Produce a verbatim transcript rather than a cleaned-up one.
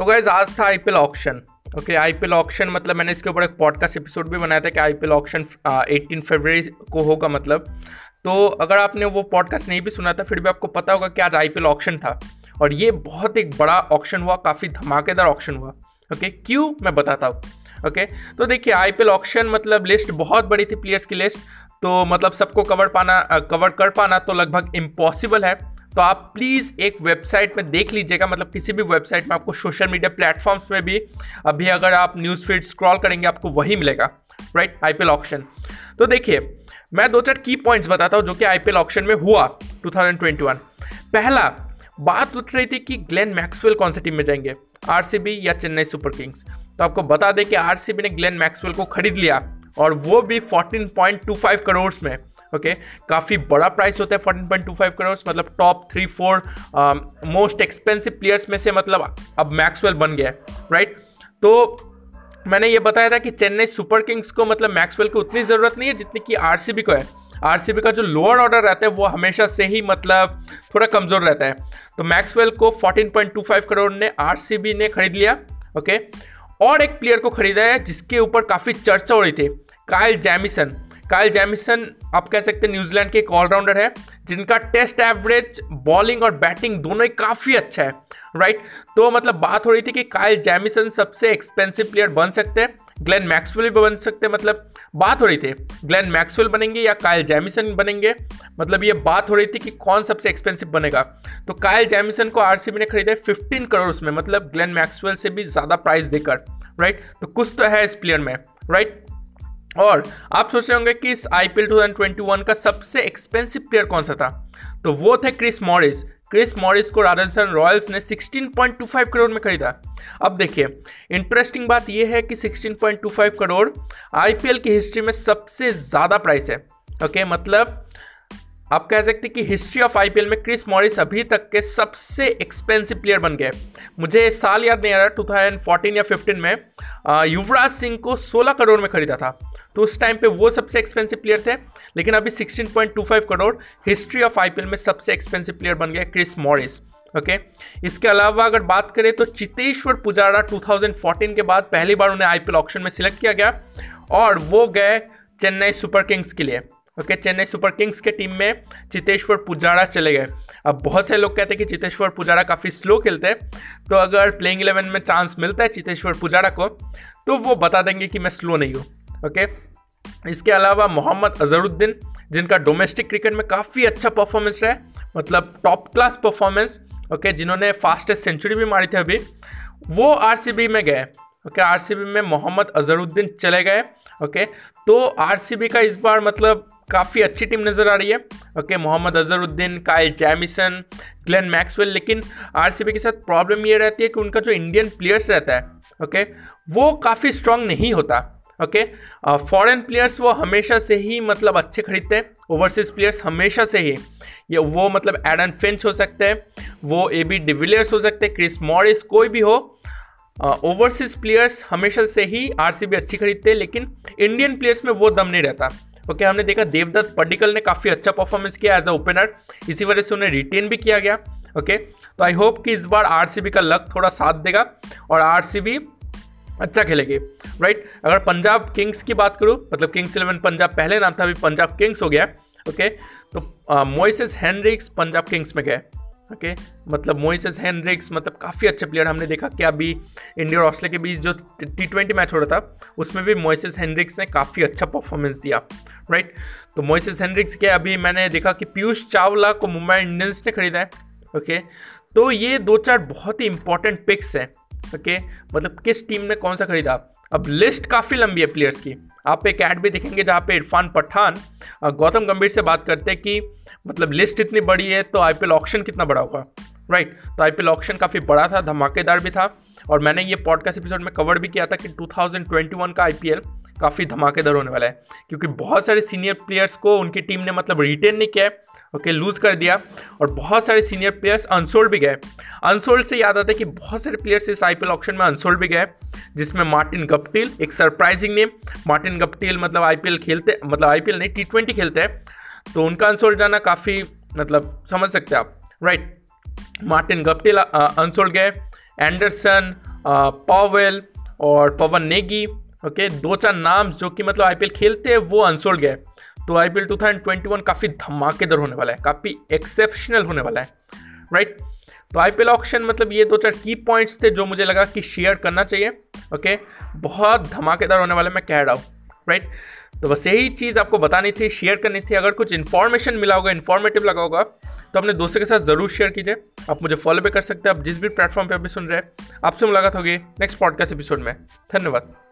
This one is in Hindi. तो गाइज आज था IPL auction. Okay IPL auction मतलब मैंने इसके ऊपर एक पॉडकास्ट एपिसोड भी बनाया था कि आईपीएल ऑक्शन अठारह फरवरी को होगा मतलब। तो अगर आपने वो पॉडकास्ट नहीं भी सुना था फिर भी आपको पता होगा कि आज आईपीएल ऑक्शन था और ये बहुत एक बड़ा ऑक्शन हुआ, काफ़ी धमाकेदार ऑक्शन हुआ। ओके क्यों मैं बताता हूँ। ओके तो देखिए आईपीएल ऑक्शन मतलब लिस्ट बहुत बड़ी थी, प्लेयर्स की लिस्ट, तो मतलब सबको कवर पाना कवर कर पाना तो लगभग इम्पॉसिबल है। तो आप प्लीज़ एक वेबसाइट में देख लीजिएगा, मतलब किसी भी वेबसाइट में, आपको सोशल मीडिया प्लेटफॉर्म्स में भी अभी अगर आप न्यूज़ फीड स्क्रॉल करेंगे आपको वही मिलेगा, राइट, आईपीएल ऑक्शन। तो देखिए मैं दो चार की पॉइंट्स बताता हूँ जो कि आईपीएल ऑक्शन में हुआ ट्वेंटी ट्वेंटी वन। पहला, बात उठ रही थी कि ग्लेन मैक्सवेल कौन से टीम में जाएंगे, आरसीबी या चेन्नई सुपर किंग्स। तो आपको बता दें कि आरसीबी ने ग्लेन मैक्सवेल को खरीद लिया और वो भी चौदह पॉइंट दो पाँच करोड़ में। ओके काफ़ी बड़ा प्राइस होता है चौदह पॉइंट दो पाँच करोड़, मतलब top three four most expensive players में से मतलब अब मैक्सवेल बन गया, राइट। तो मैंने ये बताया था कि चेन्नई सुपर किंग्स को मतलब मैक्सवेल की उतनी ज़रूरत नहीं है जितनी कि आरसीबी को है। आरसीबी का जो लोअर ऑर्डर रहता है वो हमेशा से ही मतलब थोड़ा कमज़ोर रहता है। तो मैक्सवेल को चौदह पॉइंट दो पाँच करोड़ ने आरसीबी ने खरीद लिया। ओके और एक प्लेयर को खरीदा है जिसके ऊपर काफ़ी चर्चा हो रही थी, काइल जैमिसन। काइल जैमिसन आप कह सकते हैं न्यूजीलैंड के एक ऑलराउंडर है जिनका टेस्ट एवरेज, बॉलिंग और बैटिंग दोनों ही काफ़ी अच्छा है, राइट। तो मतलब बात हो रही थी कि काइल जैमिसन सबसे एक्सपेंसिव प्लेयर बन सकते हैं, ग्लेन मैक्सवेल भी बन सकते हैं। मतलब बात हो रही थी ग्लेन मैक्सवेल बनेंगे या काइल जैमिसन बनेंगे, मतलब ये बात हो रही थी कि कौन सबसे एक्सपेंसिव बनेगा। तो काइल जैमिसन को आरसीबी ने खरीदा पंद्रह करोड़ में, मतलब ग्लेन मैक्सवेल से भी ज़्यादा प्राइस देकर, राइट। तो कुछ तो है इस प्लेयर में, राइट। और आप सोच रहे होंगे कि इस आईपीएल ट्वेंटी ट्वेंटी वन का सबसे एक्सपेंसिव प्लेयर कौन सा था, तो वो थे क्रिस मॉरिस। क्रिस मॉरिस को राजस्थान रॉयल्स ने सोलह पॉइंट दो पाँच करोड़ में खरीदा। अब देखिए इंटरेस्टिंग बात यह है कि सोलह पॉइंट दो पाँच करोड़ आईपीएल की हिस्ट्री में सबसे ज़्यादा प्राइस है। ओके मतलब आप कह सकते हैं कि हिस्ट्री ऑफ आईपीएल में क्रिस मॉरिस अभी तक के सबसे एक्सपेंसिव प्लेयर बन गए। मुझे साल याद नहीं आ रहा, ट्वेंटी फ़ोर्टीन या फिफ्टीन में युवराज सिंह को सोलह करोड़ में खरीदा था, तो उस टाइम पे वो सबसे एक्सपेंसिव प्लेयर थे। लेकिन अभी सोलह पॉइंट दो पाँच करोड़ हिस्ट्री ऑफ आईपीएल में सबसे एक्सपेंसिव प्लेयर बन गए क्रिस मॉरिस। ओके इसके अलावा अगर बात करें तो चेतेश्वर पुजारा ट्वेंटी फ़ोर्टीन के बाद पहली बार उन्हें आईपीएल ऑक्शन में सिलेक्ट किया गया और वो गए चेन्नई सुपर किंग्स के लिए। Okay okay, Chennai super kings के टीम में चेतेश्वर पुजारा चले गए। अब बहुत से लोग कहते हैं कि चेतेश्वर पुजारा काफ़ी स्लो खेलते हैं, तो अगर प्लेइंग इलेवन में चांस मिलता है चेतेश्वर पुजारा को तो वो बता देंगे कि मैं स्लो नहीं हूँ। Okay okay? इसके अलावा मोहम्मद अजहरुद्दीन जिनका डोमेस्टिक क्रिकेट में काफ़ी अच्छा परफॉर्मेंस रहा है, मतलब टॉप क्लास परफॉर्मेंस। ओके जिन्होंने फास्टेस्ट सेंचुरी भी मारी थी अभी, वो आरसीबी में गए। ओके आरसीबी में मोहम्मद अजहरुद्दीन चले गए। ओके तो आरसीबी का इस बार मतलब काफ़ी अच्छी टीम नज़र आ रही है। Okay Mohammad Azharuddin, Kyle Jamieson, Glenn Maxwell. लेकिन आरसीबी के साथ प्रॉब्लम ये रहती है कि उनका जो इंडियन प्लेयर्स रहता है ओके वो काफ़ी स्ट्रांग नहीं होता। ओके फॉरेन प्लेयर्स वो हमेशा से ही मतलब अच्छे खरीदते हैं, ओवरसीज़ प्लेयर्स हमेशा से ही ये वो मतलब एडन फिंच हो सकते हैं, वो एबी डी विलियर्स हो सकते हैं, क्रिस मॉरिस, कोई भी हो। ओवरसीज़ प्लेयर्स हमेशा से ही आरसीबी अच्छी खरीदते हैं, लेकिन इंडियन प्लेयर्स में वो दम नहीं रहता। ओके okay, हमने देखा देवदत्त पडिक्कल ने काफ़ी अच्छा परफॉर्मेंस किया एज अ ओपनर, इसी वजह से उन्हें रिटेन भी किया गया। ओके okay, तो आई होप कि इस बार आरसीबी का लक थोड़ा साथ देगा और आरसीबी अच्छा खेलेगी, राइट। अगर पंजाब किंग्स की बात करूँ, मतलब किंग्स इलेवन पंजाब पहले नाम था, अभी पंजाब किंग्स हो गया। ओके okay, तो मोइसेस हेनरिक्स पंजाब किंग्स में गए। ओके okay, मतलब मोइसेस हेनरिक्स मतलब काफ़ी अच्छे प्लेयर। हमने देखा कि अभी इंडिया और ऑस्ट्रेलिया के बीच जो टी ट्वेंटी मैच हो रहा था उसमें भी मोइसेस हेनरिक्स ने काफ़ी अच्छा परफॉर्मेंस दिया, राइट। तो मोइसेस हेनरिक्स के अभी मैंने देखा कि पीयूष चावला को मुंबई इंडियंस ने खरीदा है। ओके okay, तो ये दो चार बहुत ही इंपॉर्टेंट पिक्स हैं। ओके okay, मतलब किस टीम ने कौन सा खरीदा। अब लिस्ट काफ़ी लंबी है प्लेयर्स की, आप एक ऐड भी देखेंगे जहाँ पे इरफान पठान गौतम गंभीर से बात करते हैं कि मतलब लिस्ट इतनी बड़ी है तो आईपीएल ऑक्शन कितना बड़ा होगा, राइट। तो आईपीएल ऑक्शन काफ़ी बड़ा था, धमाकेदार भी था और मैंने ये पॉडकास्ट एपिसोड में कवर भी किया था कि ट्वेंटी ट्वेंटी वन का आईपीएल काफ़ी धमाकेदार होने वाला है, क्योंकि बहुत सारे सीनियर प्लेयर्स को उनकी टीम ने मतलब रिटेन नहीं किया, ओके लूज़ कर दिया और बहुत सारे सीनियर प्लेयर्स अनसोल्ड भी गए। अनसोल्ड से याद आता है कि बहुत सारे प्लेयर्स इस आईपीएल ऑक्शन में अनसोल्ड भी गए, जिसमें मार्टिन गप्टिल एक सरप्राइजिंग नेम। मार्टिन गप्टिल मतलब आईपीएल खेलते मतलब आईपीएल नहीं टी ट्वेंटी खेलते हैं, तो उनका अनसोल्ड जाना काफ़ी मतलब समझ सकते हैं आप, राइट। मार्टिन गप्टिल अनसोल्ड गए, एंडरसन पावेल और पवन नेगी, ओके दो चार नाम जो कि मतलब आईपीएल खेलते हैं वो अनसोल्ड गए। तो IPL two thousand twenty one काफ़ी धमाकेदार होने वाला है, काफ़ी एक्सेप्शनल होने वाला है, राइट। तो आईपीएल ऑक्शन मतलब ये दो चार की पॉइंट्स थे जो मुझे लगा कि शेयर करना चाहिए, ओके बहुत धमाकेदार होने वाला मैं कह रहा हूँ, राइट। तो बस यही चीज़ आपको बतानी थी, शेयर करनी थी। अगर कुछ इन्फॉर्मेशन मिला होगा, इन्फॉर्मेटिव लगा होगा तो अपने दोस्तों के साथ ज़रूर शेयर कीजिए। आप मुझे फॉलो भी कर सकते हैं आप जिस भी प्लेटफॉर्म पर अभी सुन रहे हैं। आपसे मुलाकात होगी नेक्स्ट पॉडकास्ट एपिसोड में। धन्यवाद।